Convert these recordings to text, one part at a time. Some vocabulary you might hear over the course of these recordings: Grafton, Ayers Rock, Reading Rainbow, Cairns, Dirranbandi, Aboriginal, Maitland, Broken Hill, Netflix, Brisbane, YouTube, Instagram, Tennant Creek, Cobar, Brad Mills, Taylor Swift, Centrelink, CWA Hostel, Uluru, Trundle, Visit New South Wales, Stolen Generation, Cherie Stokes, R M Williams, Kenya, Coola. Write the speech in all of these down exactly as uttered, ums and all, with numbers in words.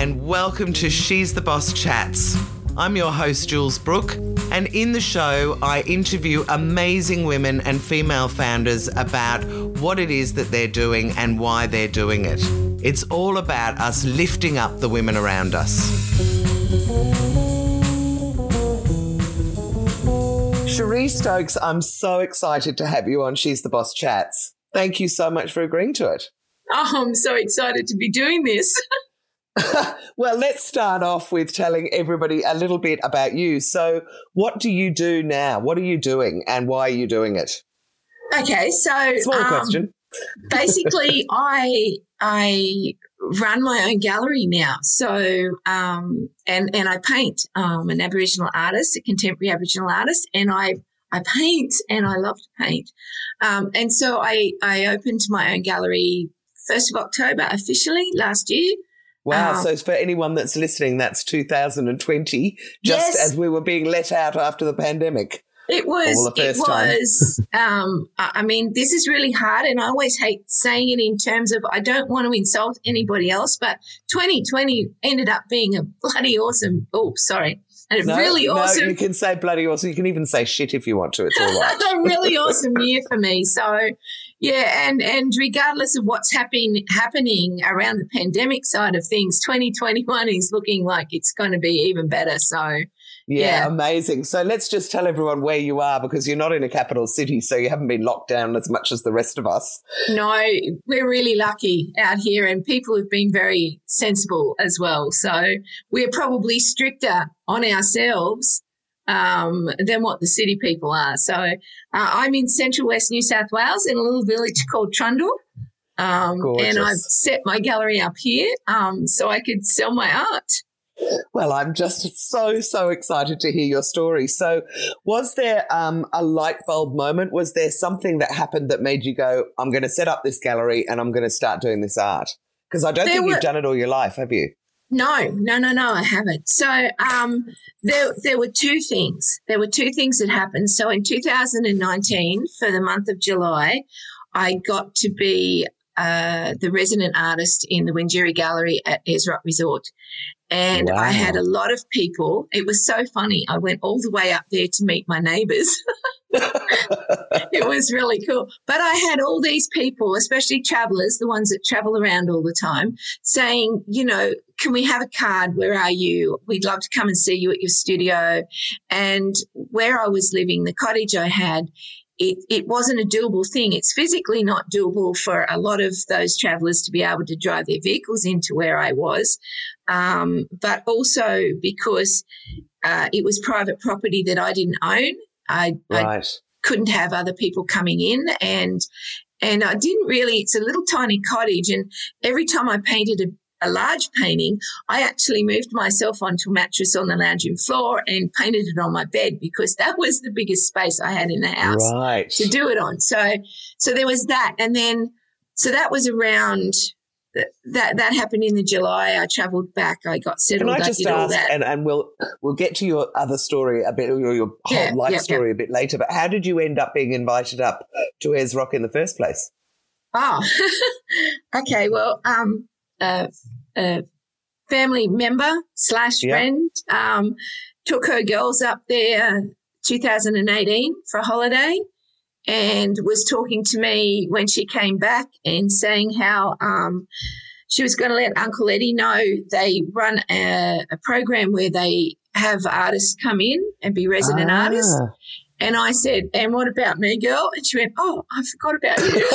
and welcome to She's the Boss Chats. I'm your host, Jules Brooke, and in the show, I interview amazing women and female founders about what it is that they're doing and why they're doing it. It's all about us lifting up the women around us. Cherie Stokes, I'm so excited to have you on She's the Boss Chats. Thank you so much for agreeing to it. Oh, I'm so excited to be doing this. Well, let's start off with telling everybody a little bit about you. So what do you do now? What are you doing and why are you doing it? Okay, so Small um, question. basically I I run my own gallery now. So um, and and I paint. I'm an Aboriginal artist, a contemporary Aboriginal artist, and I I paint and I love to paint. Um, and so I I opened my own gallery first of October officially last year. Wow! Um, so for anyone that's listening, that's two thousand twenty, just yes, as we were being let out after the pandemic. It was, it was, um, I mean, this is really hard and I always hate saying it in terms of I don't want to insult anybody else, but twenty twenty ended up being a bloody awesome, oh, sorry, a no, really awesome. No, you can say bloody awesome. You can even say shit if you want to. It's all right. A really awesome year for me. So, yeah, and, and regardless of what's happen, happening around the pandemic side of things, twenty twenty-one is looking like it's going to be even better, so. Yeah, yeah, amazing. So let's just tell everyone where you are because you're not in a capital city, so you haven't been locked down as much as the rest of us. No, we're really lucky out here and people have been very sensible as well. So we're probably stricter on ourselves um, than what the city people are. So uh, I'm in Central West New South Wales in a little village called Trundle. Um, and I've set my gallery up here um, so I could sell my art. Well, I'm just so, so excited to hear your story. So was there um, a light bulb moment? Was there something that happened that made you go, I'm going to set up this gallery and I'm going to start doing this art? Because I don't there think were... you've done it all your life, have you? No, no, no, no, I haven't. So um, there there were two things. There were two things that happened. So in two thousand nineteen, for the month of July, I got to be uh, the resident artist in the Wintjiri Gallery at Ayers Rock Resort. And wow. I had a lot of people. It was so funny. I went all the way up there to meet my neighbours. It was really cool. But I had all these people, especially travellers, the ones that travel around all the time, saying, you know, can we have a card? Where are you? We'd love to come and see you at your studio. And where I was living, the cottage I had, It, it wasn't a doable thing. It's physically not doable for a lot of those travellers to be able to drive their vehicles into where I was, um, but also because uh, it was private property that I didn't own. I, right. I couldn't have other people coming in and and I didn't really – it's a little tiny cottage and every time I painted a a large painting, I actually moved myself onto a mattress on the lounge room floor and painted it on my bed because that was the biggest space I had in the house right. to do it on. So so there was that. And then so that was around – That that happened in the July. I travelled back. I got settled. Can I just I did ask, all that. And, and we'll we'll get to your other story a bit, or your, your whole yeah, life yeah, story yeah. a bit later, but how did you end up being invited up to Ayers Rock in the first place? Oh, okay. Well, um, Uh, a family member slash friend yeah. um, took her girls up there two thousand eighteen for a holiday and was talking to me when she came back and saying how um, she was going to let Uncle Eddie know they run a, a program where they have artists come in and be resident ah. artists. And I said, and what about me, girl? And she went, oh, I forgot about you.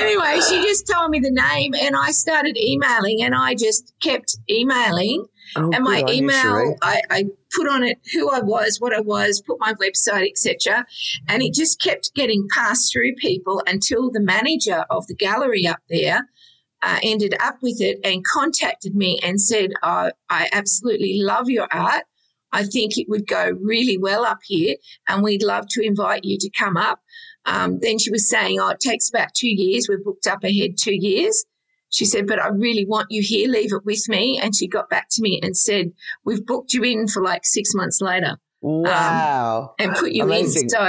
Anyway, she just told me the name and I started emailing and I just kept emailing. Oh, and my email, I, I put on it who I was, what I was, put my website, et cetera. And it just kept getting passed through people until the manager of the gallery up there uh, ended up with it and contacted me and said, oh, I absolutely love your art. I think it would go really well up here and we'd love to invite you to come up. Um, then she was saying, oh, it takes about two years. We're booked up ahead two years. She said, but I really want you here. Leave it with me. And she got back to me and said, we've booked you in for like six months later. Wow. Um, and put you Amazing. in. So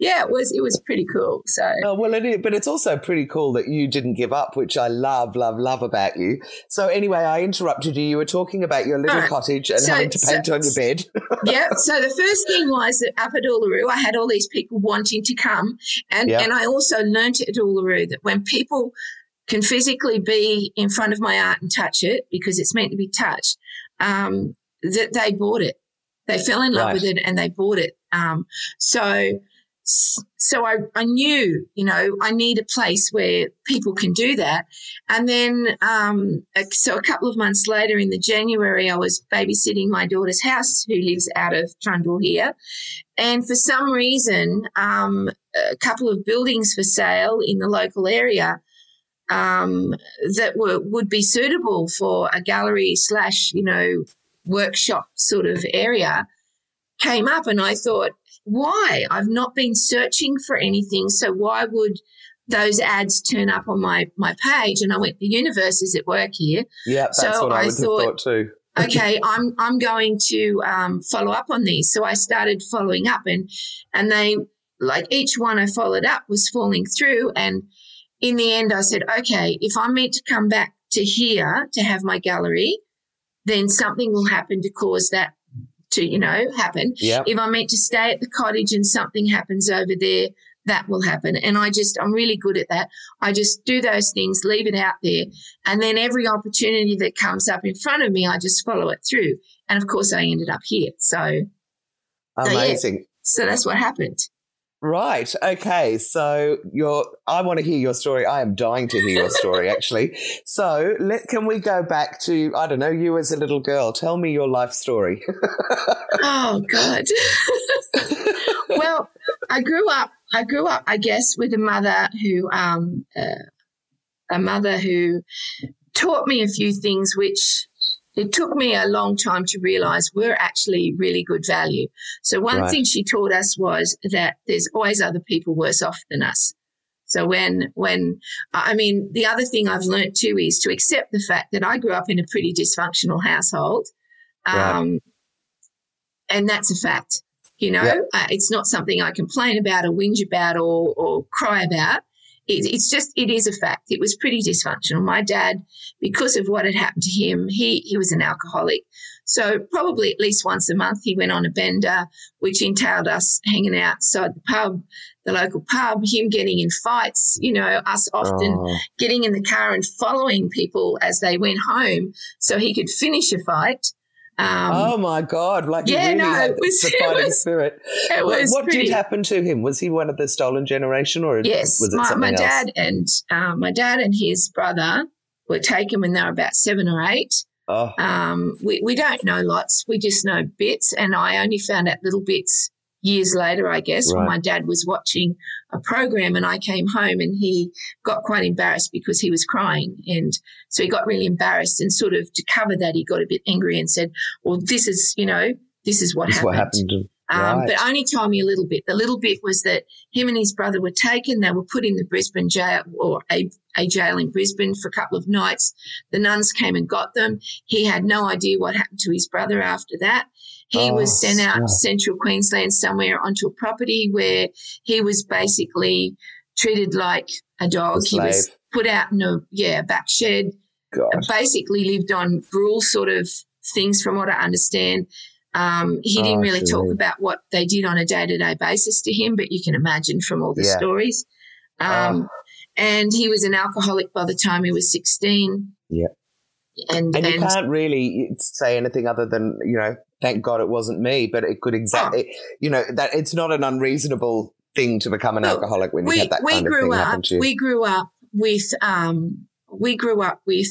yeah, it was it was pretty cool. So oh, well, it is, but it's also pretty cool that you didn't give up, which I love, love, love about you. So anyway, I interrupted you. You were talking about your little oh, cottage and so, having to paint so, on your bed. Yeah. So the first thing was that up at Uluru, I had all these people wanting to come, and yep. and I also learnt at Uluru that when people can physically be in front of my art and touch it, because it's meant to be touched, um, that they bought it. They fell in love right. with it and they bought it. Um, so so I, I knew, you know, I need a place where people can do that. And then um, so a couple of months later in the January, I was babysitting my daughter's house, who lives out of Trundle here. And for some reason, um, a couple of buildings for sale in the local area Um, that were, would be suitable for a gallery slash, you know, workshop sort of area came up, and I thought, why? I've not been searching for anything, so why would those ads turn up on my, my page? And I went, the universe is at work here. Yeah, that's so what I, I would thought, have thought too. okay, I'm I'm going to um, follow up on these. So I started following up, and and they, like, each one I followed up was falling through, and in the end, I said, okay, if I'm meant to come back to here to have my gallery, then something will happen to cause that to, you know, happen. Yep. If I'm meant to stay at the cottage and something happens over there, that will happen. And I just, I'm really good at that. I just do those things, leave it out there. And then every opportunity that comes up in front of me, I just follow it through. And of course, I ended up here. So amazing. So, yeah. So that's what happened. Right. Okay. So your, I want to hear your story. I am dying to hear your story, actually. So let, can we go back to, I don't know, you as a little girl? Tell me your life story. Oh, God. Well, I grew up, I grew up, I guess, with a mother who, um, uh, a mother who taught me a few things, which it took me a long time to realise we're actually really good value. So one right. thing she taught us was that there's always other people worse off than us. So when, when I mean, the other thing I've learnt too is to accept the fact that I grew up in a pretty dysfunctional household, um, right. and that's a fact. You know, yep. uh, it's not something I complain about or whinge about or, or cry about. It's just, it is a fact. It was pretty dysfunctional. My dad, because of what had happened to him, he, he was an alcoholic. So probably at least once a month he went on a bender, which entailed us hanging outside the pub, the local pub, him getting in fights, you know, us often oh. getting in the car and following people as they went home so he could finish a fight. Um, oh, my God. Like, yeah, really no, it was the fighting it was, spirit. It was what what did happen to him? Was he one of the Stolen Generation or yes, was it my, something my dad else? And um, my dad and his brother were taken when they were about seven or eight. Oh. Um, we, we don't know lots. We just know bits, and I only found out little bits years later, I guess, right. when my dad was watching a program and I came home and he got quite embarrassed because he was crying. And so he got really embarrassed, and sort of to cover that, he got a bit angry and said, well, this is, you know, this is what this happened. What happened. Um, right. But only told me a little bit. The little bit was that him and his brother were taken. They were put in the Brisbane jail or a, a jail in Brisbane for a couple of nights. The nuns came and got them. He had no idea what happened to his brother after that. He oh, was sent out to Central Queensland somewhere onto a property where he was basically treated like a dog. A he was put out in a yeah back shed. Gosh. Basically lived on gruel sort of things, from what I understand. Um, he oh, didn't really sure. talk about what they did on a day-to-day basis to him, but you can imagine from all the yeah. stories. Um, um, and he was an alcoholic by the time he was sixteen. Yeah. And, and you and, can't really say anything other than, you know, thank God it wasn't me, but it could exactly, oh. you know, that it's not an unreasonable thing to become an well, alcoholic when we, you had that we kind grew of thing up, happen to you. We grew up with, um, we grew up with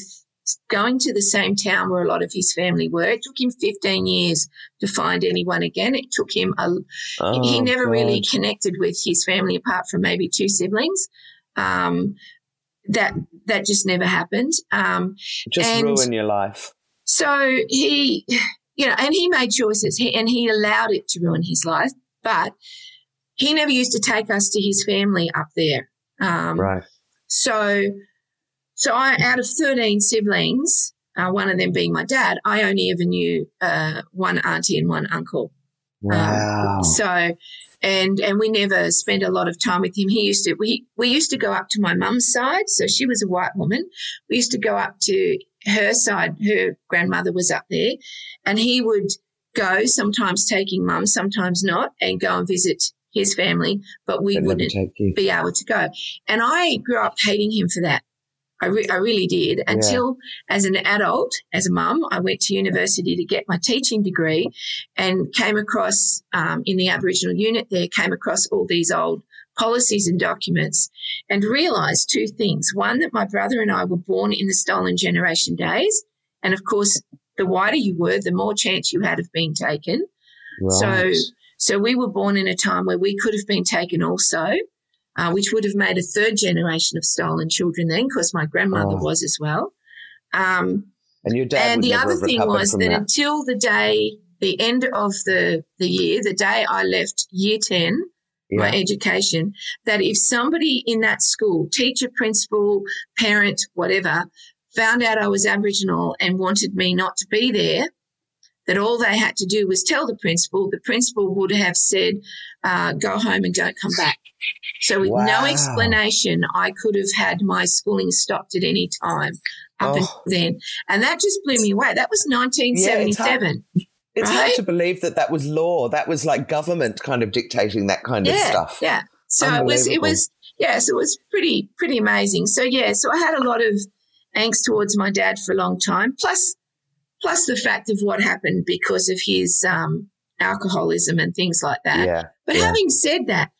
going to the same town where a lot of his family were. It took him fifteen years to find anyone again. It took him, a, oh, he never God. really connected with his family apart from maybe two siblings. Um, that, that just never happened. Um, just ruin your life. So he... You know, and he made choices he, and he allowed it to ruin his life, but he never used to take us to his family up there. Um, right. So so I, out of thirteen siblings, uh, one of them being my dad, I only ever knew uh, one auntie and one uncle. Wow. Um, so and and we never spent a lot of time with him. He used to we we used to go up to my mum's side, so she was a white woman. We used to go up to her side. Her grandmother was up there, and he would go, sometimes taking mum, sometimes not, and go and visit his family, but we I'd wouldn't be able to go. And I grew up hating him for that. I, re- I really did until yeah. as an adult, as a mum, I went to university to get my teaching degree and came across um, in the Aboriginal unit there, came across all these old policies and documents and realised two things. One, that my brother and I were born in the Stolen Generation days, and, of course, the whiter you were, the more chance you had of being taken. Right. So so we were born in a time where we could have been taken also, uh, which would have made a third generation of stolen children then, because my grandmother oh. was as well. Um, and your dad and the other thing was that, that until the day, the end of the, the year, the day I left year ten, yeah. my education, that if somebody in that school, teacher, principal, parent, whatever, found out I was Aboriginal and wanted me not to be there, that all they had to do was tell the principal. The principal would have said, uh, go home and don't come back. So with wow. no explanation, I could have had my schooling stopped at any time up oh. until then. And that just blew me away. That was nineteen seventy-seven. Yeah, it's hard, right? It's hard to believe that that was law. That was like government kind of dictating that kind yeah, of stuff. Yeah. So it was, it was, yes, it was pretty, pretty amazing. So, yeah, so I had a lot of angst towards my dad for a long time, plus plus the fact of what happened because of his um, alcoholism and things like that. Yeah, but yeah. having said that,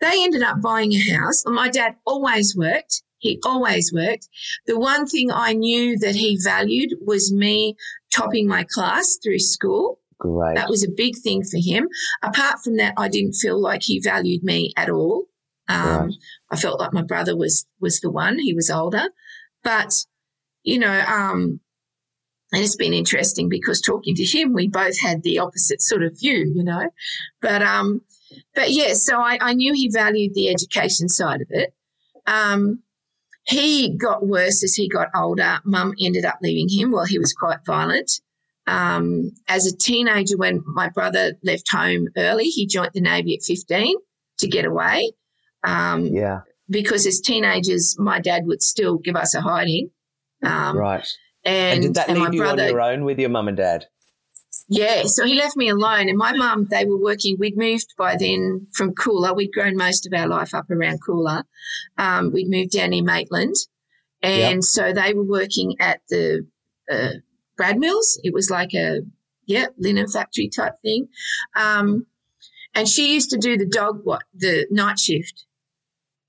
they ended up buying a house. My dad always worked. He always worked. The one thing I knew that he valued was me topping my class through school. Great. That was a big thing for him. Apart from that, I didn't feel like he valued me at all. Um, right. I felt like my brother was was the one. He was older. But, you know, um, and it's been interesting because talking to him, we both had the opposite sort of view, you know. But, um, but yeah, so I, I knew he valued the education side of it. Um, he got worse as he got older. Mum ended up leaving him. Well, he was quite violent. Um, as a teenager, when my brother left home early, he joined the Navy at fifteen to get away. Um, yeah. Because as teenagers, my dad would still give us a hiding. Um, right. And, and did that and leave you brother, on your own with your mum and dad? Yeah. So he left me alone. And my mum, they were working. We'd moved by then from Coola. We'd grown most of our life up around Coola. Um, we'd moved down near Maitland. And yep. so they were working at the uh, Brad Mills. It was like a, yeah, linen factory type thing. Um, and she used to do the dog, what, the night shift.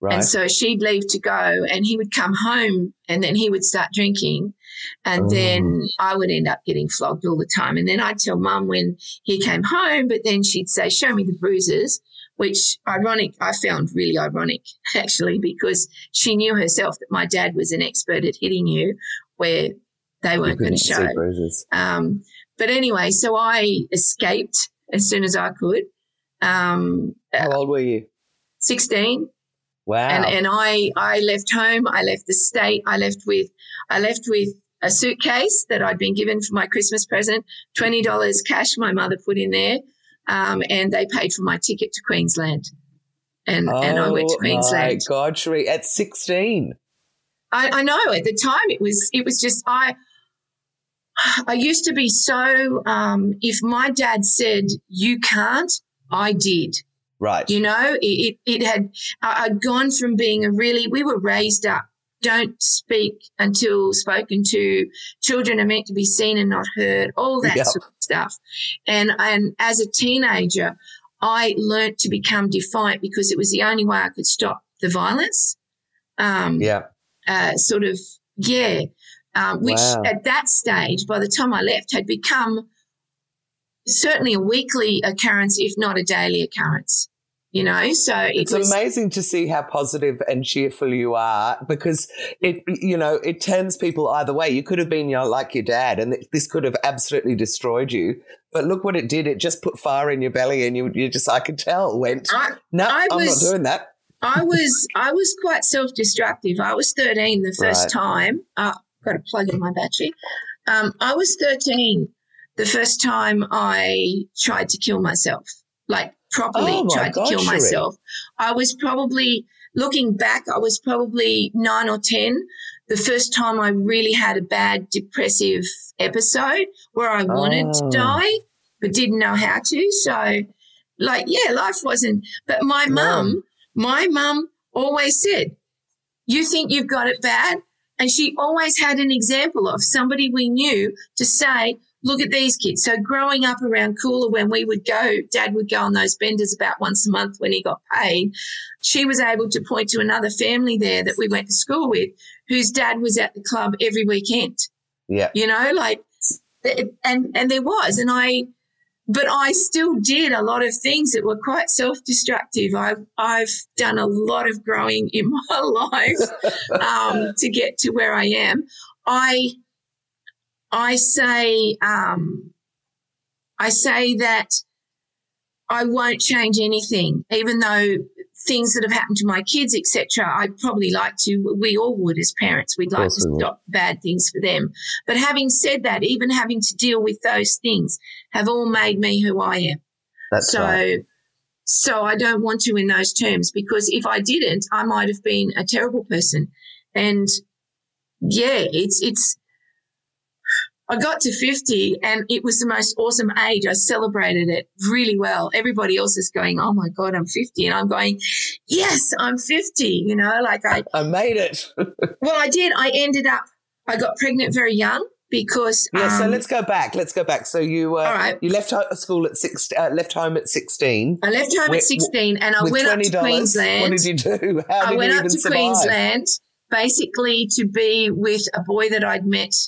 Right. And so she'd leave to go and he would come home and then he would start drinking and oh. then I would end up getting flogged all the time. And then I'd tell mum when he came home, but then she'd say, show me the bruises, which ironic, I found really ironic actually, because she knew herself that my dad was an expert at hitting you where they weren't going to show. Um, but anyway, so I escaped as soon as I could. Um, How old were you? sixteen. Wow. And, and I, I left home, I left the state, I left with I left with a suitcase that I'd been given for my Christmas present, twenty dollars cash my mother put in there, um, and they paid for my ticket to Queensland. And oh, and I went to Queensland. Oh, my God, Cherie, at sixteen. I, I know. At the time it was it was just I I used to be so um, if my dad said you can't, I did. Right. You know, it, it had, I'd gone from being a really, we were raised up, don't speak until spoken to, children are meant to be seen and not heard, all that yep. sort of stuff. And, and as a teenager, I learnt to become defiant because it was the only way I could stop the violence. Um, yeah. Uh, sort of, yeah, um, which wow. at that stage, by the time I left, had become certainly a weekly occurrence, if not a daily occurrence, you know. So it it's was- amazing to see how positive and cheerful you are because it, you know, it turns people either way. You could have been, you know, like your dad, and this could have absolutely destroyed you. But look what it did. It just put fire in your belly, and you, you just, I could tell, went, I, no, I I'm was, not doing that. I was, I was quite self-destructive. I was thirteen the first right. time. Oh, I've got to plug in my battery. Um, I was thirteen. The first time I tried to kill myself, like properly oh tried God, to kill Cherie. myself. I was probably, looking back, I was probably nine or ten. The first time I really had a bad depressive episode where I wanted oh. to die but didn't know how to. So, like, yeah, life wasn't. But my mum, my mum always said, you think you've got it bad? And she always had an example of somebody we knew to say, look at these kids. So growing up around Coola, when we would go, Dad would go on those benders about once a month when he got paid, she was able to point to another family there that we went to school with whose dad was at the club every weekend. Yeah. You know, like, and, and there was. And I, but I still did a lot of things that were quite self-destructive. I've, I've done a lot of growing in my life um, to get to where I am. I, I say um, I say that I won't change anything, even though things that have happened to my kids, et cetera, I'd probably like to, we all would as parents, we'd like to stop bad things for them. But having said that, even having to deal with those things have all made me who I am. That's so, right. So I don't want to in those terms, because if I didn't, I might have been a terrible person. And, yeah, it's it's. I got to fifty and it was the most awesome age. I celebrated it really well. Everybody else is going, oh, my God, I'm fifty. And I'm going, yes, I'm fifty, you know, like I – I made it. Well, I did. I ended up – I got pregnant very young because – Yeah, um, so let's go back. Let's go back. So you uh, all right. you left school at six, uh, left home at sixteen. I left home with, at sixteen and I went up to Queensland. What did you do? How did I went you up to survive? Queensland basically to be with a boy that I'd met –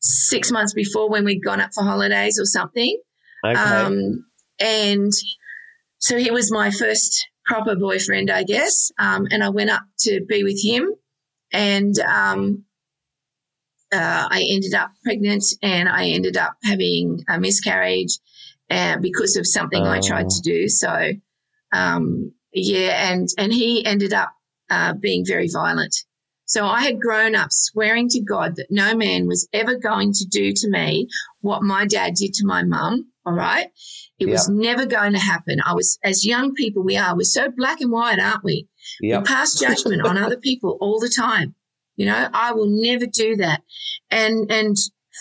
six months before when we'd gone up for holidays or something. Okay. Um, and so he was my first proper boyfriend, I guess, um, and I went up to be with him and um, uh, I ended up pregnant and I ended up having a miscarriage uh, because of something oh. I tried to do. So, um, yeah, and, and he ended up uh, being very violent. So I had grown up swearing to God that no man was ever going to do to me what my dad did to my mum, all right? It yep. was never going to happen. I was, as young people we are, we're so black and white, aren't we? Yep. We pass judgment on other people all the time. You know, I will never do that. And and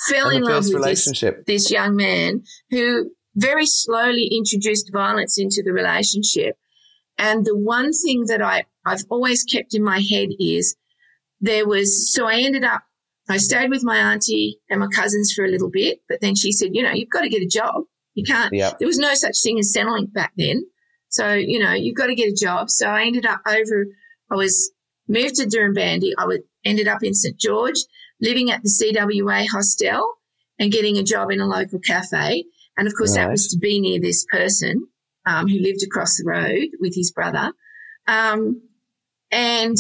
fell and in love with this, this young man who very slowly introduced violence into the relationship. And the one thing that I, I've always kept in my head is, There was, so I ended up, I stayed with my auntie and my cousins for a little bit, but then she said, you know, you've got to get a job. You can't, yep. there was no such thing as Centrelink back then. So, you know, you've got to get a job. So I ended up over, I was moved to Dirranbandi. I was, ended up in Saint George, living at the C W A Hostel and getting a job in a local cafe. And, of course, right. that was to be near this person um, who lived across the road with his brother. Um, and...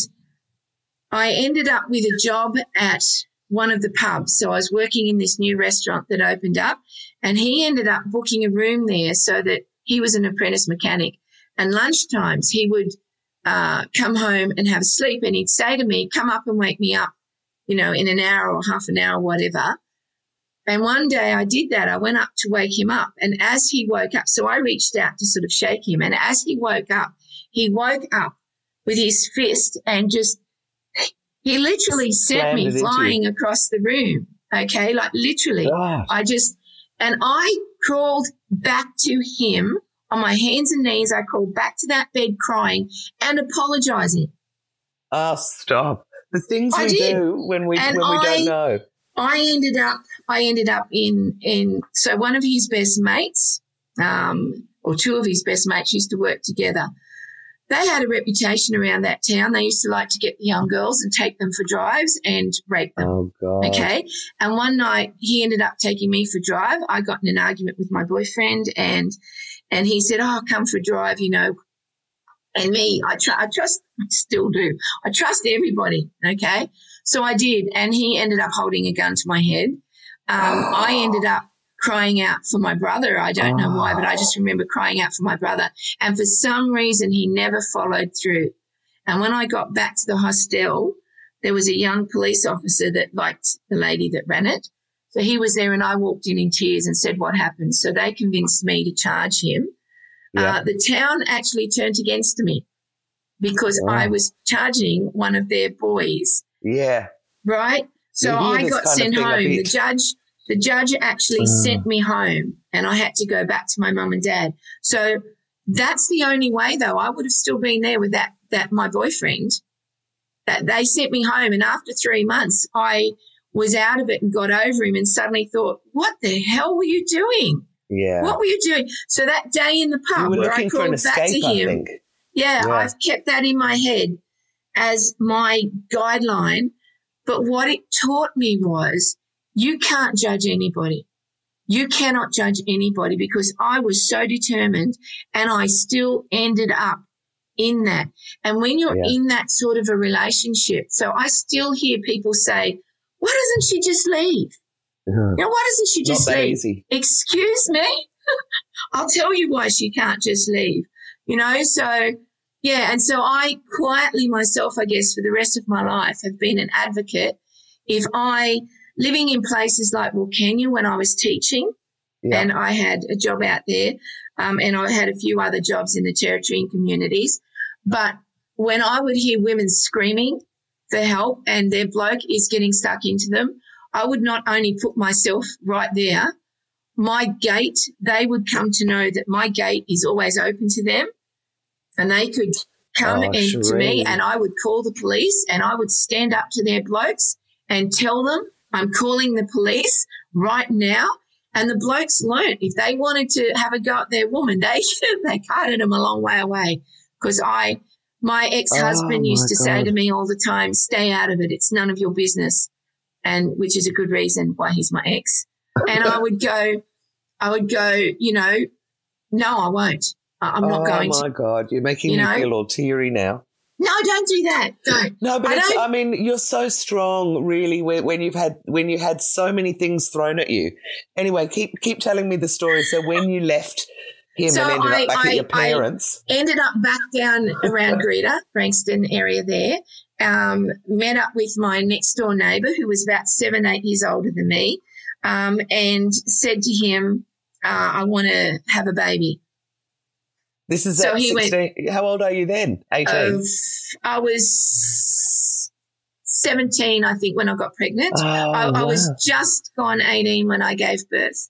I ended up with a job at one of the pubs. So I was working in this new restaurant that opened up and he ended up booking a room there so that he was an apprentice mechanic. And lunchtimes he would uh, come home and have a sleep and he'd say to me, come up and wake me up, you know, in an hour or half an hour, whatever. And one day I did that. I went up to wake him up. And as he woke up, so I reached out to sort of shake him. And as he woke up, he woke up with his fist and just, he literally sent me flying across the room, okay, like literally. Gosh. I just – and I crawled back to him on my hands and knees. I crawled back to that bed crying and apologising. Oh, stop. The things I we did. do when we and when we I, don't know. I ended up I ended up in, in – so one of his best mates um, or two of his best mates used to work together. They had a reputation around that town. They used to like to get the young girls and take them for drives and rape them. Oh, God. Okay. And one night he ended up taking me for a drive. I got in an argument with my boyfriend and and he said, oh, come for a drive, you know. And me, I, tr- I trust, I still do. I trust everybody, okay. So I did. And he ended up holding a gun to my head. Um, oh. I ended up crying out for my brother. I don't know why, but I just remember crying out for my brother. And for some reason, he never followed through. And when I got back to the hostel, there was a young police officer that liked the lady that ran it. So he was there and I walked in in tears and said, what happened? So they convinced me to charge him. yeah. uh, the town actually turned against me because wow. I was charging one of their boys. Yeah. Right? So I got sent home. The judge the judge actually uh. sent me home, and I had to go back to my mum and dad. So that's the only way, though. I would have still been there with that, that my boyfriend. That they sent me home, and after three months I was out of it and got over him and suddenly thought, what the hell were you doing? Yeah. What were you doing? So that day in the pub where I called back to him, yeah, yeah, I've kept that in my head as my guideline. But what it taught me was you can't judge anybody. You cannot judge anybody because I was so determined and I still ended up in that. And when you're yeah. in that sort of a relationship, so I still hear people say, why doesn't she just leave? Uh-huh. You know, why doesn't she just leave? Easy. Excuse me? I'll tell you why she can't just leave. You know, so, yeah, and so I quietly myself, I guess, for the rest of my life have been an advocate. If I, living in places like Wilcannia when I was teaching yeah. and I had a job out there um, and I had a few other jobs in the territory and communities, but when I would hear women screaming for help and their bloke is getting stuck into them, I would not only put myself right there, my gate, they would come to know that my gate is always open to them and they could come oh, in to me and I would call the police and I would stand up to their blokes and tell them I'm calling the police right now. And the blokes learnt if they wanted to have a go at their woman, they they carted them a long way away because I – my ex-husband oh, used to God. say to me all the time, stay out of it, it's none of your business, and which is a good reason why he's my ex. And I would go, I would go, you know, no, I won't. I'm oh, not going to. Oh, my God, you're making you me know? feel all teary now. No, don't do that. Don't. No, but I, it's, I mean, you're so strong, really, when, when you've had when you had so many things thrown at you. Anyway, keep keep telling me the story. So when you left him so and ended I, up back I, at your parents. I ended up back down around Greta, Frankston area there, um, met up with my next door neighbour who was about seven, eight years older than me um, and said to him, uh, I want to have a baby. This is so at sixteen. Went, how old are you then? eighteen. Uh, I was seventeen, I think, when I got pregnant. Oh, I, wow. I was just gone eighteen when I gave birth.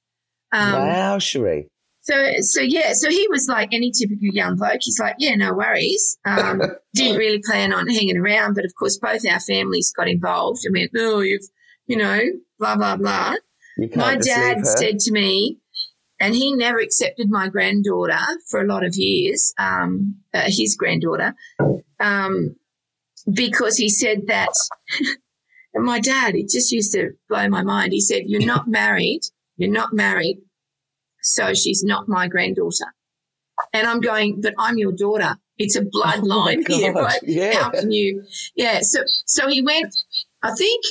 Um, wow, Cherie. So, so yeah, so he was like any typical young bloke. He's like, yeah, no worries. Um, didn't really plan on hanging around, but, of course, both our families got involved and went, oh, you've, you know, blah, blah, blah. My dad said to me, and he never accepted my granddaughter for a lot of years, um, uh, his granddaughter, um, because he said that – and my dad, it just used to blow my mind. He said, you're not married, you're not married. So she's not my granddaughter. And I'm going, but I'm your daughter. It's a bloodline oh here, right? Yeah. How can you? Yeah. So so he went, I think,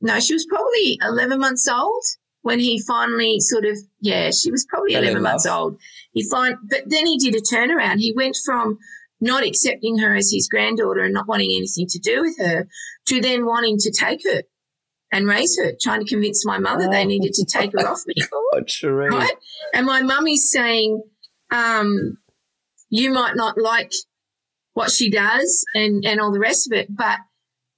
no, she was probably eleven months old when he finally sort of, yeah, she was probably eleven enough. months old. He find, But then he did a turnaround. He went from not accepting her as his granddaughter and not wanting anything to do with her to then wanting to take her and raise her, trying to convince my mother oh, they needed to take her off me. God, Cherie. Right? And my mummy's saying, um, you might not like what she does and, and all the rest of it, but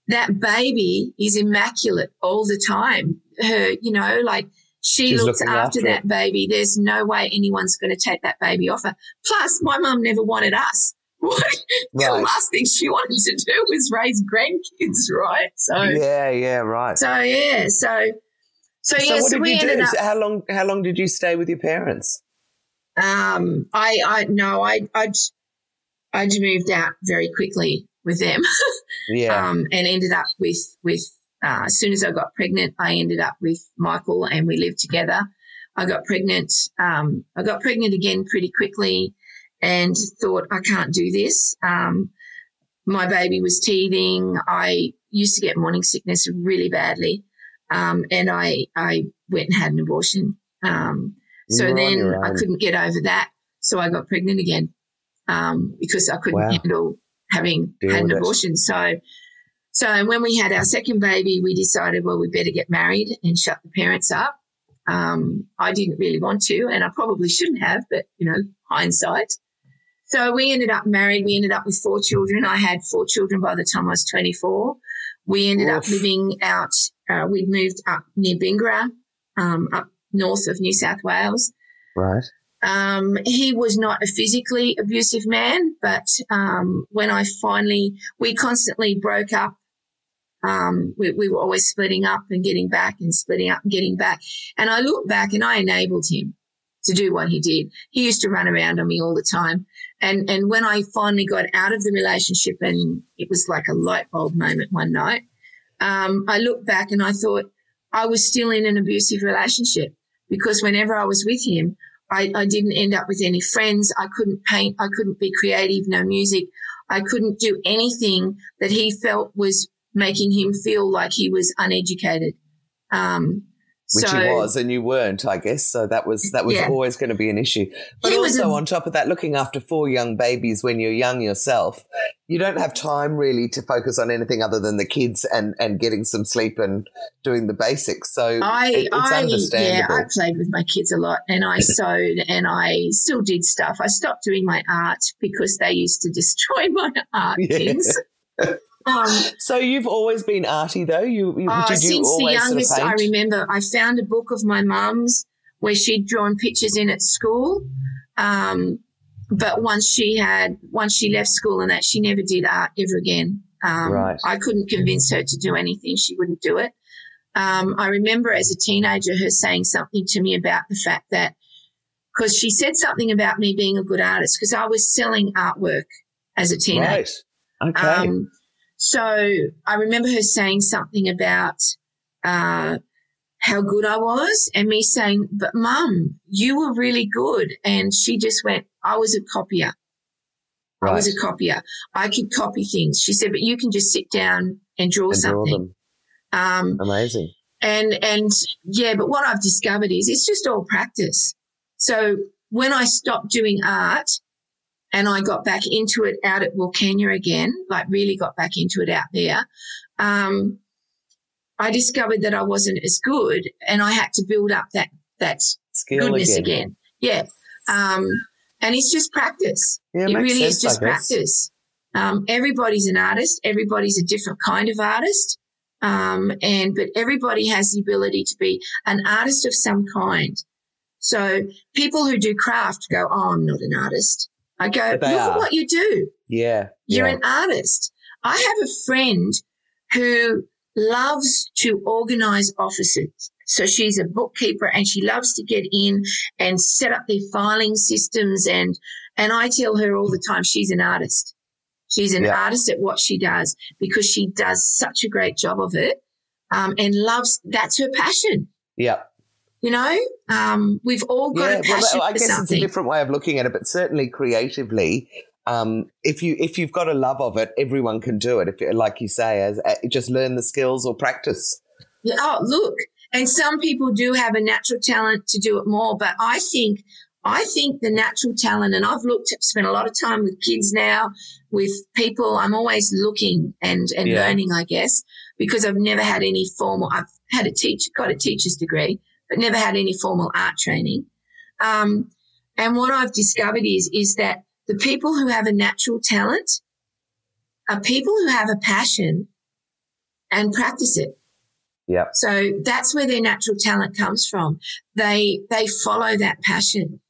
that baby is immaculate all the time. Her, you know, like she She's looks after, after that baby. There's no way anyone's going to take that baby off her. Plus, my mum never wanted us. Right. The last thing she wanted to do was raise grandkids, right? So yeah, yeah, right. So yeah, so so, so yeah. What so did we you ended do? Up, how long? How long did you stay with your parents? Um, I, I no, I, I, I moved out very quickly with them. yeah. Um, and ended up with with uh, as soon as I got pregnant, I ended up with Michael, and we lived together. I got pregnant. Um, I got pregnant again pretty quickly. And thought, I can't do this. Um, my baby was teething. I used to get morning sickness really badly. Um, and I, I went and had an abortion. Um, so then I couldn't get over that. So I got pregnant again um, because I couldn't wow. handle having Deal had an abortion. It. So so when we had our second baby, we decided, well, we better get married and shut the parents up. Um, I didn't really want to, and I probably shouldn't have, but, you know, hindsight. So we ended up married. We ended up with four children. I had four children by the time I was twenty-four. We ended Oof. up living out, uh, we'd moved up near Bingara, um, up north of New South Wales. Right. Um, he was not a physically abusive man, but um, when I finally, we constantly broke up. Um, we, we were always splitting up and getting back and splitting up and getting back. And I look back and I enabled him to do what he did. He used to run around on me all the time. And and when I finally got out of the relationship, and it was like a light bulb moment one night, um, I looked back and I thought I was still in an abusive relationship, because whenever I was with him, I, I didn't end up with any friends. I couldn't paint. I couldn't be creative, no music. I couldn't do anything that he felt was making him feel like he was uneducated. Um, Which so, he was, and you weren't, I guess. So that was that was yeah. always going to be an issue. But he also, a, on top of that, looking after four young babies when you're young yourself, you don't have time really to focus on anything other than the kids and, and getting some sleep and doing the basics. So I, it, it's I, understandable. Yeah, I played with my kids a lot, and I sewed and I still did stuff. I stopped doing my art because they used to destroy my art yeah. things. Um, so you've always been arty, though. You, you uh, did you since always the youngest, sort of paint? I remember I found a book of my mum's where she'd drawn pictures in at school. Um, but once she had, once she left school and that, she never did art ever again. Um, right. I couldn't convince her to do anything; she wouldn't do it. Um, I remember as a teenager her saying something to me about the fact that, because she said something about me being a good artist, because I was selling artwork as a teenager. Right. Okay. Um, So I remember her saying something about uh, how good I was, and me saying, but, Mum, you were really good. And she just went, I was a copier. Right. I was a copier. I could copy things. She said, but you can just sit down and draw and something. Draw them. Um, Amazing. And, and, yeah, but what I've discovered is it's just all practice. So when I stopped doing art, and I got back into it out at Wilcannia again, like really got back into it out there. Um, I discovered that I wasn't as good, and I had to build up that that skill goodness again. again. Yeah, um, and it's just practice. Yeah, it, it really sense, is just practice. Um, everybody's an artist. Everybody's a different kind of artist, um, and but everybody has the ability to be an artist of some kind. So people who do craft go, "Oh, I'm not an artist." I go, look at what you do. Yeah. You're yeah. an artist. I have a friend who loves to organise offices. So she's a bookkeeper and she loves to get in and set up their filing systems. And, and I tell her all the time she's an artist. She's an yeah. artist at what she does, because she does such a great job of it, um, and loves – that's her passion. Yeah. You know, um, we've all got yeah, a passion well, I for guess something. It's a different way of looking at it, but certainly creatively, um, if you if you've got a love of it, everyone can do it. If you, like you say, as uh, just learn the skills or practice. Yeah. Oh, look, and some people do have a natural talent to do it more, but I think I think the natural talent, and I've looked, spent a lot of time with kids now, with people. I'm always looking and and yeah. learning, I guess, because I've never had any formal. I've had a teach, got a teacher's degree, but never had any formal art training. Um, and what I've discovered is is that the people who have a natural talent are people who have a passion and practice it. Yeah. So that's where their natural talent comes from. They they follow that passion.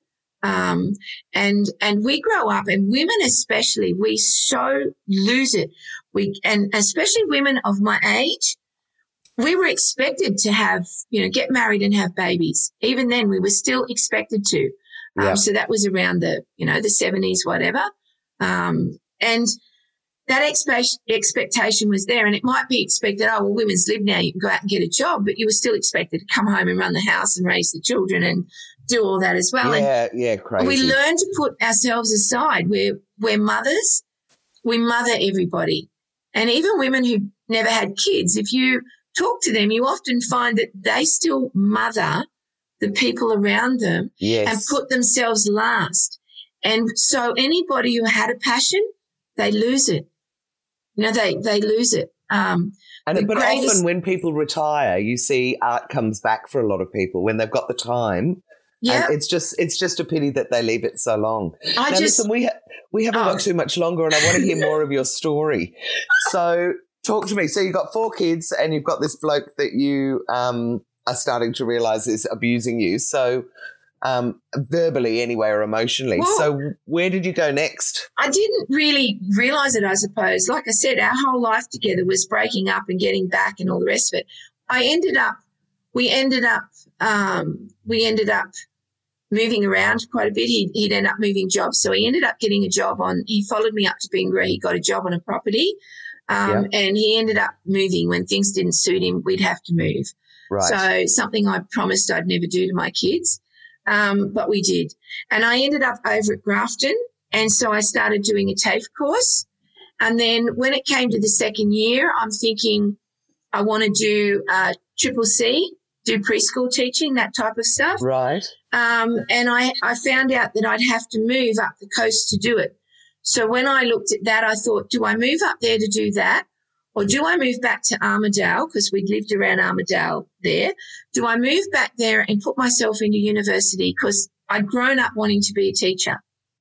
Um, and and we grow up, and women especially, we so lose it. We and especially women of my age. We were expected to have, you know, get married and have babies. Even then, we were still expected to. Um, yeah. So that was around the, you know, the seventies, whatever. Um, and that expect- expectation was there. And it might be expected, oh, well, women's live now, you can go out and get a job, but you were still expected to come home and run the house and raise the children and do all that as well. Yeah, and yeah, crazy. We learn to put ourselves aside. We're, we're mothers. We mother everybody. And even women who never had kids, if you talk to them, you often find that they still mother the people around them yes. and put themselves last. And so anybody who had a passion, they lose it. You know, they, they lose it. Um, and But greatest- often when people retire, you see art comes back for a lot of people when they've got the time. Yeah, and it's just it's just a pity that they leave it so long. I now, just listen, we ha- we haven't oh. got too much longer, and I want to hear more of your story. So talk to me. So you've got four kids, and you've got this bloke that you um, are starting to realise is abusing you. So um, verbally, anyway, or emotionally. Well, so where did you go next? I didn't really realise it. I suppose, like I said, our whole life together was breaking up and getting back, and all the rest of it. I ended up. We ended up. Um, we ended up. moving around quite a bit. He'd, he'd end up moving jobs. So he ended up getting a job on, he followed me up to Bingara. He got a job on a property um, yeah. and he ended up moving. When things didn't suit him, we'd have to move. Right. So something I promised I'd never do to my kids, um, but we did. And I ended up over at Grafton, and so I started doing a TAFE course. And then when it came to the second year, I'm thinking I want to do uh, triple C, do preschool teaching, that type of stuff. Right. Um, and I, I found out that I'd have to move up the coast to do it. So when I looked at that, I thought, do I move up there to do that, or do I move back to Armidale, because we'd lived around Armidale there? Do I move back there and put myself into university, because I'd grown up wanting to be a teacher.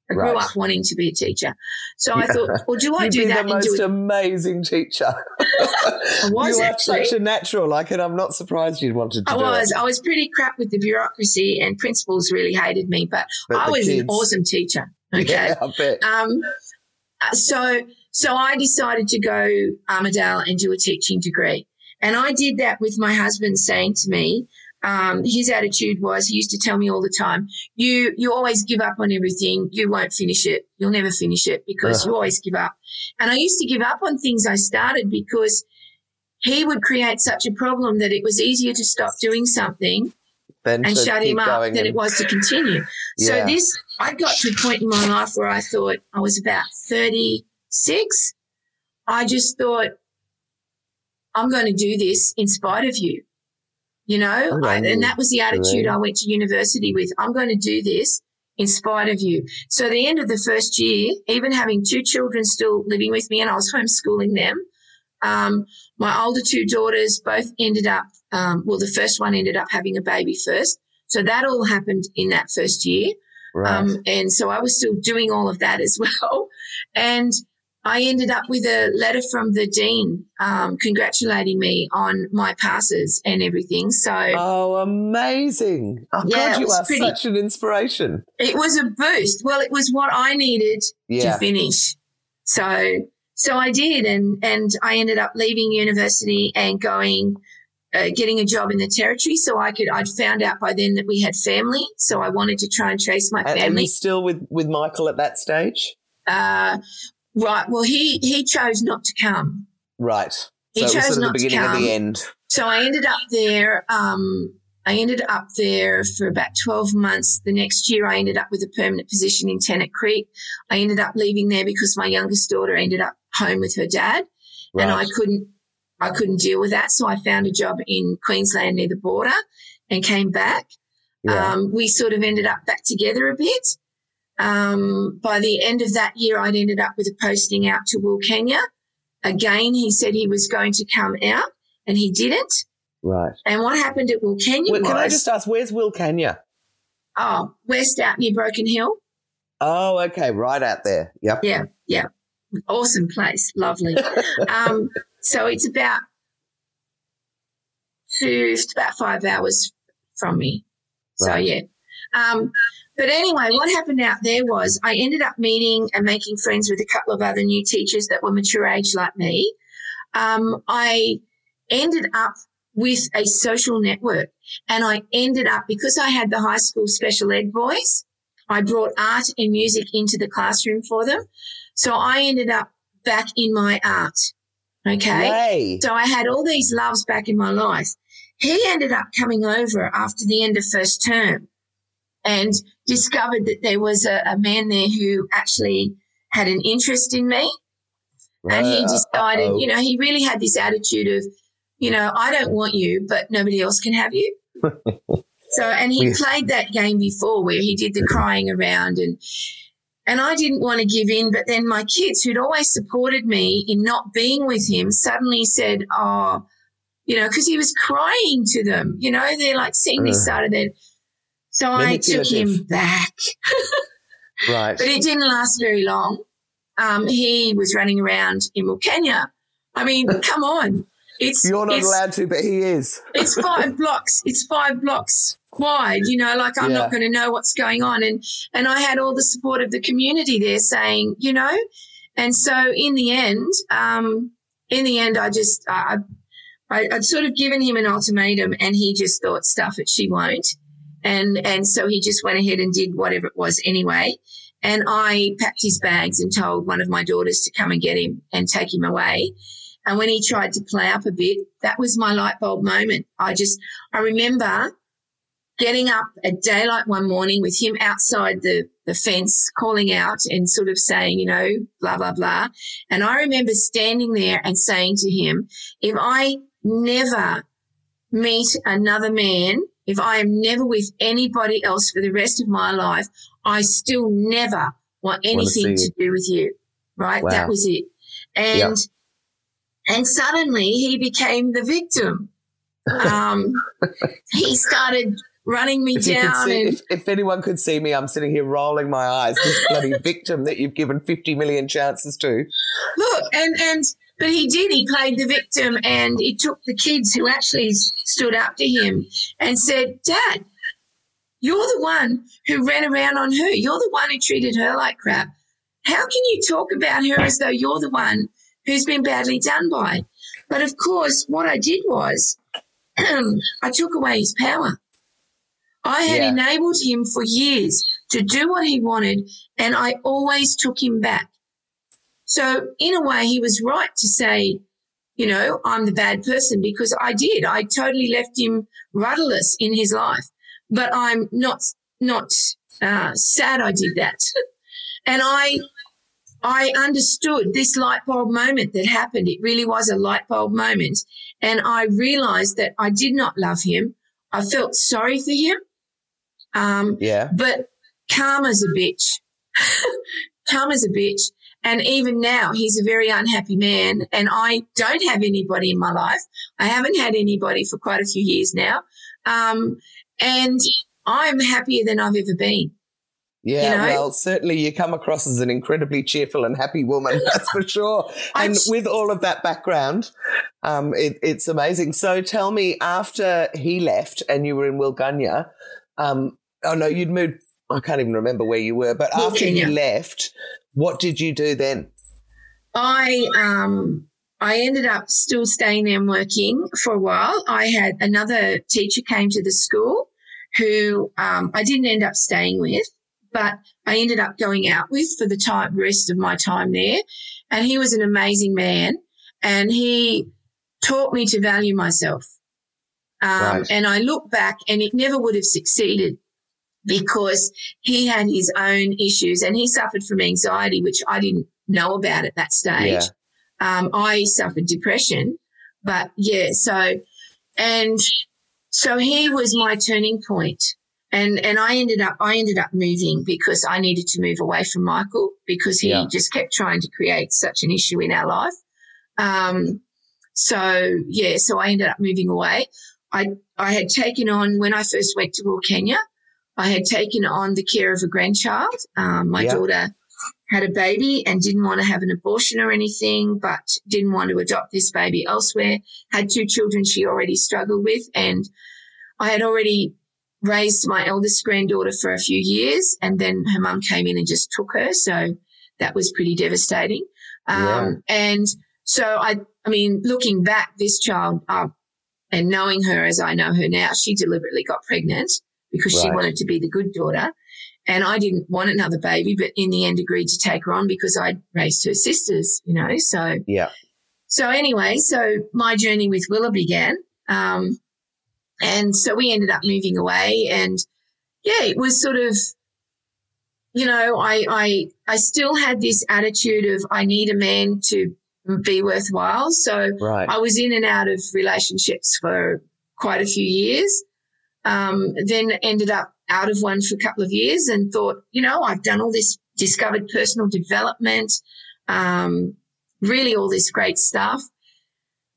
I grew right. up wanting to be a teacher. So yeah. I thought, well, do I You'd do that? You'd be the most it- amazing teacher. I was You actually. are such a natural, like, and I'm not surprised you wanted to I do was. It. I was pretty crap with the bureaucracy, and principals really hated me, but, but I was kids. an awesome teacher, okay? Yeah, I bet. Um, so, so I decided to go Armidale and do a teaching degree, and I did that with my husband saying to me, Um, his attitude was, he used to tell me all the time, you, you always give up on everything. You won't finish it. You'll never finish it because uh. you always give up. And I used to give up on things I started because he would create such a problem that it was easier to stop doing something then and shut him up than and... it was to continue. yeah. So this, I got to a point in my life where I thought, I was about thirty-six. I just thought, I'm going to do this in spite of you. You know, I, and that was the attitude I went to university with. I'm going to do this in spite of you. So the end of the first year, even having two children still living with me, and I was homeschooling them, um, my older two daughters both ended up, um, well, the first one ended up having a baby first. So that all happened in that first year. Right. Um, and so I was still doing all of that as well. And I ended up with a letter from the dean um, congratulating me on my passes and everything. So, oh, amazing. Oh, yeah, God, you are pretty, such an inspiration. It was a boost. Well, it was what I needed yeah. to finish. So so I did, and, and I ended up leaving university and going, uh, getting a job in the Territory. So I could, I'd found out by then that we had family, so I wanted to try and chase my family. And are you still with, with Michael at that stage? Uh Right. Well, he, he chose not to come. Right. He so chose it was sort of not the beginning to come. Of the end. So I ended up there. Um, I ended up there for about twelve months. The next year, I ended up with a permanent position in Tennant Creek. I ended up leaving there because my youngest daughter ended up home with her dad, right. and I couldn't I couldn't deal with that. So I found a job in Queensland near the border and came back. Yeah. Um, we sort of ended up back together a bit. Um, by the end of that year, I'd ended up with a posting out to Wilcannia. Again, he said he was going to come out, and he didn't. Right. And what happened at Wilcannia well, was... Can I just ask, where's Wilcannia? Oh, west out near Broken Hill. Oh, okay, right out there. Yep. Yeah, yeah. Awesome place, lovely. um, so it's about two, it's about five hours from me. Right. So, yeah. Um But anyway, what happened out there was I ended up meeting and making friends with a couple of other new teachers that were mature age like me. Um, I ended up with a social network, and I ended up, because I had the high school special ed boys, I brought art and music into the classroom for them. So I ended up back in my art, okay? Yay. So I had all these loves back in my life. He ended up coming over after the end of first term and discovered that there was a, a man there who actually had an interest in me. Right. And he decided, Uh-oh. you know, he really had this attitude of, you know, I don't want you, but nobody else can have you. So, and he yeah. played that game before where he did the crying around, and And I didn't want to give in, but then my kids, who'd always supported me in not being with him, suddenly said, oh, you know, because he was crying to them. You know, they're like seeing this side of it. So I took him back. Right. But it didn't last very long. Um, he was running around in Wilcannia. I mean, come on. It's, You're not it's, allowed to, but he is. It's five blocks. It's five blocks wide, you know, like I'm yeah. not going to know what's going on. And, and I had all the support of the community there saying, you know, and so in the end, um, in the end, I just, I, I, I'd sort of given him an ultimatum and he just thought, stuff it, she won't. And, and so he just went ahead and did whatever it was anyway. And I packed his bags and told one of my daughters to come and get him and take him away. And when he tried to play up a bit, that was my light bulb moment. I just, I remember getting up at daylight one morning with him outside the, the fence, calling out and sort of saying, you know, blah, blah, blah. And I remember standing there and saying to him, if I never meet another man, if I am never with anybody else for the rest of my life, I still never want anything want to, to do with you, right? Wow. That was it. And yep. And suddenly he became the victim. Um, he started running me if down. See, and, if, if anyone could see me, I'm sitting here rolling my eyes, this bloody victim that you've given fifty million chances to. Look, and, and but he did. He played the victim and it took the kids who actually stood up to him and said, Dad, you're the one who ran around on her. You're the one who treated her like crap. How can you talk about her as though you're the one who's been badly done by? But, of course, what I did was I took away his power. I had yeah. enabled him for years to do what he wanted, and I always took him back. So, in a way, he was right to say, you know, I'm the bad person because I did. I totally left him rudderless in his life. But I'm not not uh, sad I did that. And I I understood this light bulb moment that happened. It really was a light bulb moment. And I realized that I did not love him. I felt sorry for him. Um, yeah. But karma's a bitch. Karma's a bitch. And even now he's a very unhappy man and I don't have anybody in my life. I haven't had anybody for quite a few years now. Um, and I'm happier than I've ever been. Yeah, you know? Well, certainly you come across as an incredibly cheerful and happy woman, that's for sure. And just, with all of that background, um, it, it's amazing. So tell me, after he left and you were in Wilcannia, um, oh, no, you'd moved, I can't even remember where you were, but after Kenya. He left, what did you do then? I um, I ended up still staying there and working for a while. I had another teacher came to the school who um, I didn't end up staying with, but I ended up going out with for the time, rest of my time there. And he was an amazing man and he taught me to value myself. Um, right. And I look back and it never would have succeeded because he had his own issues and he suffered from anxiety, which I didn't know about at that stage. Yeah. Um, I suffered depression, but yeah, so, and so he was my turning point. And and I ended up I ended up moving because I needed to move away from Michael because he yeah. just kept trying to create such an issue in our life. Um, so yeah, so I ended up moving away. I I had taken on when I first went to Wilcannia, I had taken on the care of a grandchild. Um, my yeah. daughter had a baby and didn't want to have an abortion or anything, but didn't want to adopt this baby elsewhere. Had two children she already struggled with, and I had already raised my eldest granddaughter for a few years and then her mum came in and just took her. So that was pretty devastating. Um, yeah. And so I, I mean, looking back, this child uh, and knowing her as I know her now, she deliberately got pregnant because right. she wanted to be the good daughter. And I didn't want another baby, but in the end agreed to take her on because I'd raised her sisters, you know, so. Yeah. So anyway, so my journey with Willa began. Um, And so we ended up moving away and, yeah, it was sort of, you know, I I I still had this attitude of I need a man to be worthwhile. So right. I was in and out of relationships for quite a few years, um, then ended up out of one for a couple of years and thought, you know, I've done all this discovered personal development, um, really all this great stuff.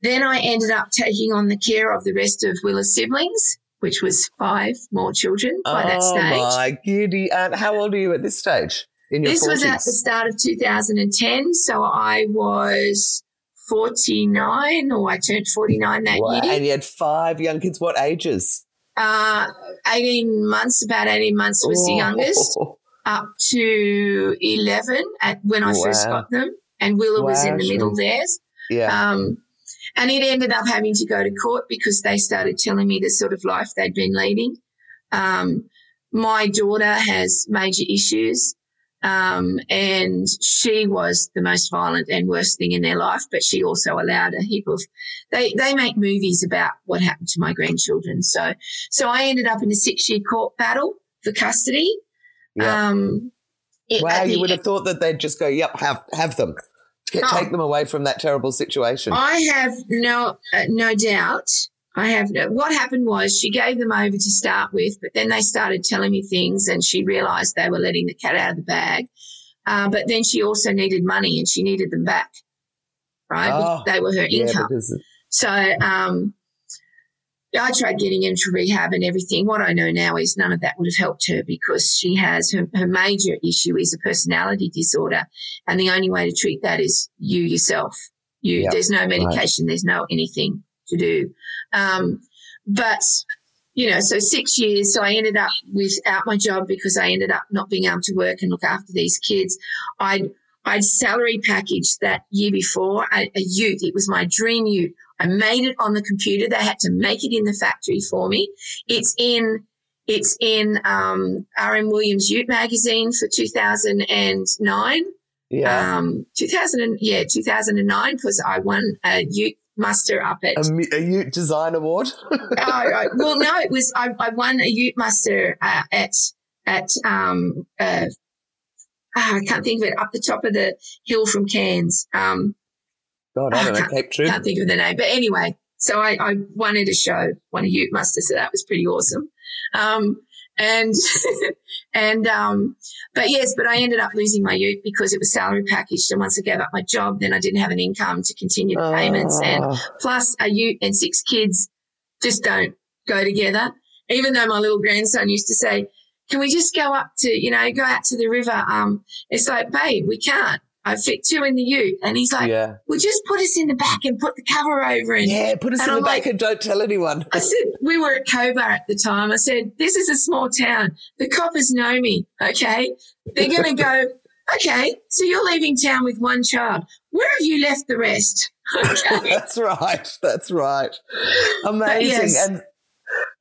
Then I ended up taking on the care of the rest of Willa's siblings, which was five more children by oh that stage. Oh, my goody. Um, how old are you at this stage? In your this forties? Was at the start of two thousand ten, so I was forty-nine, or I turned forty-nine that wow. year. And you had five young kids. What ages? Uh, eighteen months, about eighteen months was oh. the youngest, up to eleven at when I wow. first got them, and Willa wow. was in the middle there. Yeah. Um, and it ended up having to go to court because they started telling me the sort of life they'd been leading. Um, my daughter has major issues, um, and she was the most violent and worst thing in their life, but she also allowed a heap of they, – they make movies about what happened to my grandchildren. So so I ended up in a six-year court battle for custody. Yeah. Um, wow, you would have thought that they'd just go, yep, have have them. Get, oh. Take them away from that terrible situation. I have no uh, no doubt. I have no, what happened was she gave them over to start with, but then they started telling me things and she realised they were letting the cat out of the bag. Uh, but then she also needed money and she needed them back, right? Oh, they were her income. Yeah, because... So um, I tried getting into rehab and everything. What I know now is none of that would have helped her because she has her, her major issue is a personality disorder, and the only way to treat that is you yourself. You yep, there's no medication, right. There's no anything to do. Um, but, you know, so six years, so I ended up without my job because I ended up not being able to work and look after these kids. I'd, I'd salary packaged that year before, I, a ute. It was my dream ute. I made it on the computer. They had to make it in the factory for me. It's in it's in um, R M Williams Ute magazine for two thousand nine. Yeah, um, two thousand yeah two thousand nine because I won a Ute muster up at a, a Ute design award. oh, well, no, it was I, I won a Ute muster uh, at at um uh, oh, I can't think of it up the top of the hill from Cairns. Um, God, I don't know, Cape True. I can't think of the name. But anyway, so I, I wanted a show, won a Ute muster, so that was pretty awesome. Um, and, and, um, but yes, but I ended up losing my Ute because it was salary packaged. And once I gave up my job, then I didn't have an income to continue the payments. Uh, and plus, a Ute and six kids just don't go together. Even though my little grandson used to say, can we just go up to, you know, go out to the river? Um, it's like, babe, we can't. I fit two in the ute. And he's like, yeah. well, just put us in the back and put the cover over. And, yeah, put us in I'm the back like, and don't tell anyone. I said, we were at Cobar at the time. I said, this is a small town. The coppers know me, okay? They're going to go, okay, so you're leaving town with one child. Where have you left the rest? Okay. That's right. That's right. Amazing. Yes. And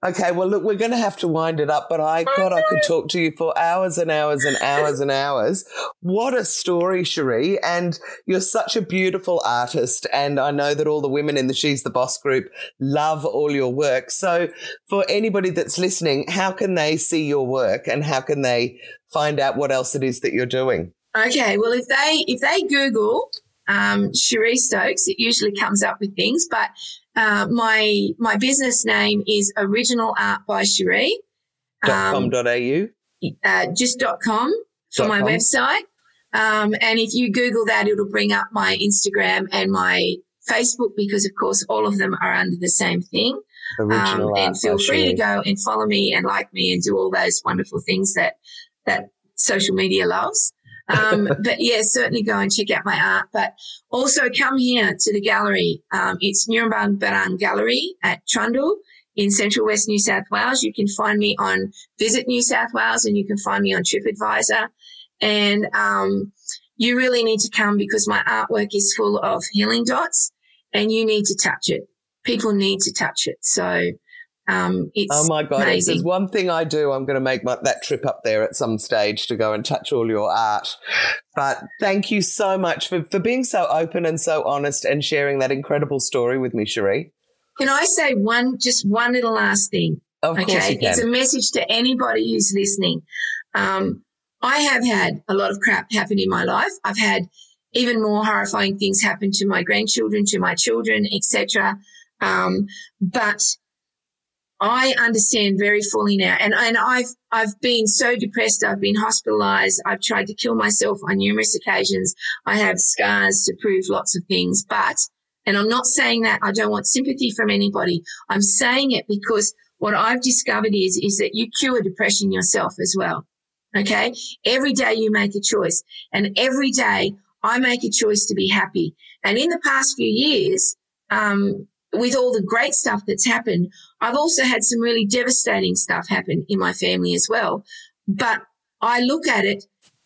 okay, well, look, we're going to have to wind it up, but I, God, I could talk to you for hours and hours and hours and hours. What a story, Cherie, and you're such a beautiful artist, and I know that all the women in the She's the Boss group love all your work. So for anybody that's listening, how can they see your work and how can they find out what else it is that you're doing? Okay, well, if they if they Google um, Cherie Stokes, it usually comes up with things, but Uh, my my business name is Original Art by Cherie. Um, .com.au? Uh, just dot .com for dot my com. website. Um, and if you Google that, it'll bring up my Instagram and my Facebook because, of course, all of them are under the same thing. Original um, Art And feel by free Cherie. To go and follow me and like me and do all those wonderful things that, that social media loves. um, but, yeah, certainly go and check out my art. But also come here to the gallery. Um, it's Nuremberg Barang Gallery at Trundle in Central West New South Wales. You can find me on Visit New South Wales and you can find me on TripAdvisor. And um, you really need to come because my artwork is full of healing dots and you need to touch it. People need to touch it. So Um, it's oh my God, if there's one thing I do, I'm going to make my, that trip up there at some stage to go and touch all your art. But thank you so much for, for being so open and so honest and sharing that incredible story with me, Cherie. Can I say one, just one little last thing? Of okay? course you can. It's a message to anybody who's listening. Um, I have had a lot of crap happen in my life. I've had even more horrifying things happen to my grandchildren, to my children, et cetera. Um, but I understand very fully now, and and I've I've been so depressed. I've been hospitalised. I've tried to kill myself on numerous occasions. I have scars to prove lots of things, but and I'm not saying that I don't want sympathy from anybody. I'm saying it because what I've discovered is is that you cure depression yourself as well. Okay, every day you make a choice, and every day I make a choice to be happy. And in the past few years, um, with all the great stuff that's happened, I've also had some really devastating stuff happen in my family as well. But I look at it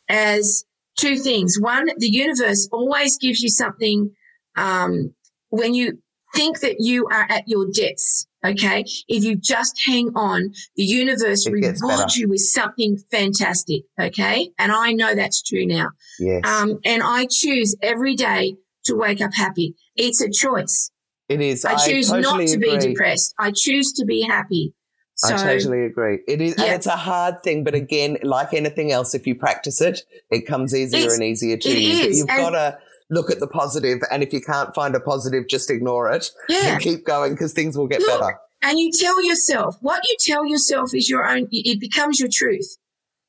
as two things. One, the universe always gives you something um, when you think that you are at your depths, okay? If you just hang on, the universe rewards you with something fantastic, okay? And I know that's true now. Yes. Um, and I choose every day to wake up happy. It's a choice. It is. I choose I totally not to agree. be depressed. I choose to be happy. So, I totally agree. It is, yeah. And it's a hard thing, but again, like anything else, if you practice it, it comes easier it's, and easier to you. But you've got to look at the positive, and if you can't find a positive, just ignore it yeah. and keep going, because things will get look, better. And you tell yourself what you tell yourself is your own. It becomes your truth.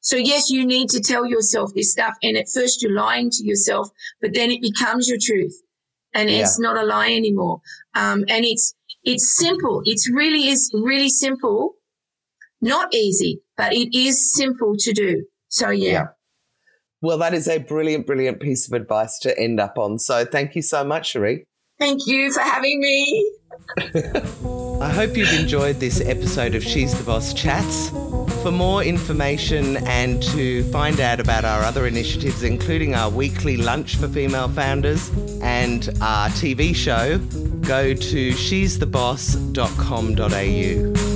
So yes, you need to tell yourself this stuff, and at first you're lying to yourself, but then it becomes your truth. And yeah. it's not a lie anymore. Um, and it's it's simple. It's really is really simple, not easy, but it is simple to do. So, yeah. yeah. Well, that is a brilliant, brilliant piece of advice to end up on. So thank you so much, Cherie. Thank you for having me. I hope you've enjoyed this episode of She's the Boss Chats. For more information and to find out about our other initiatives, including our weekly lunch for female founders and our T V show, go to she's the boss dot com dot a u.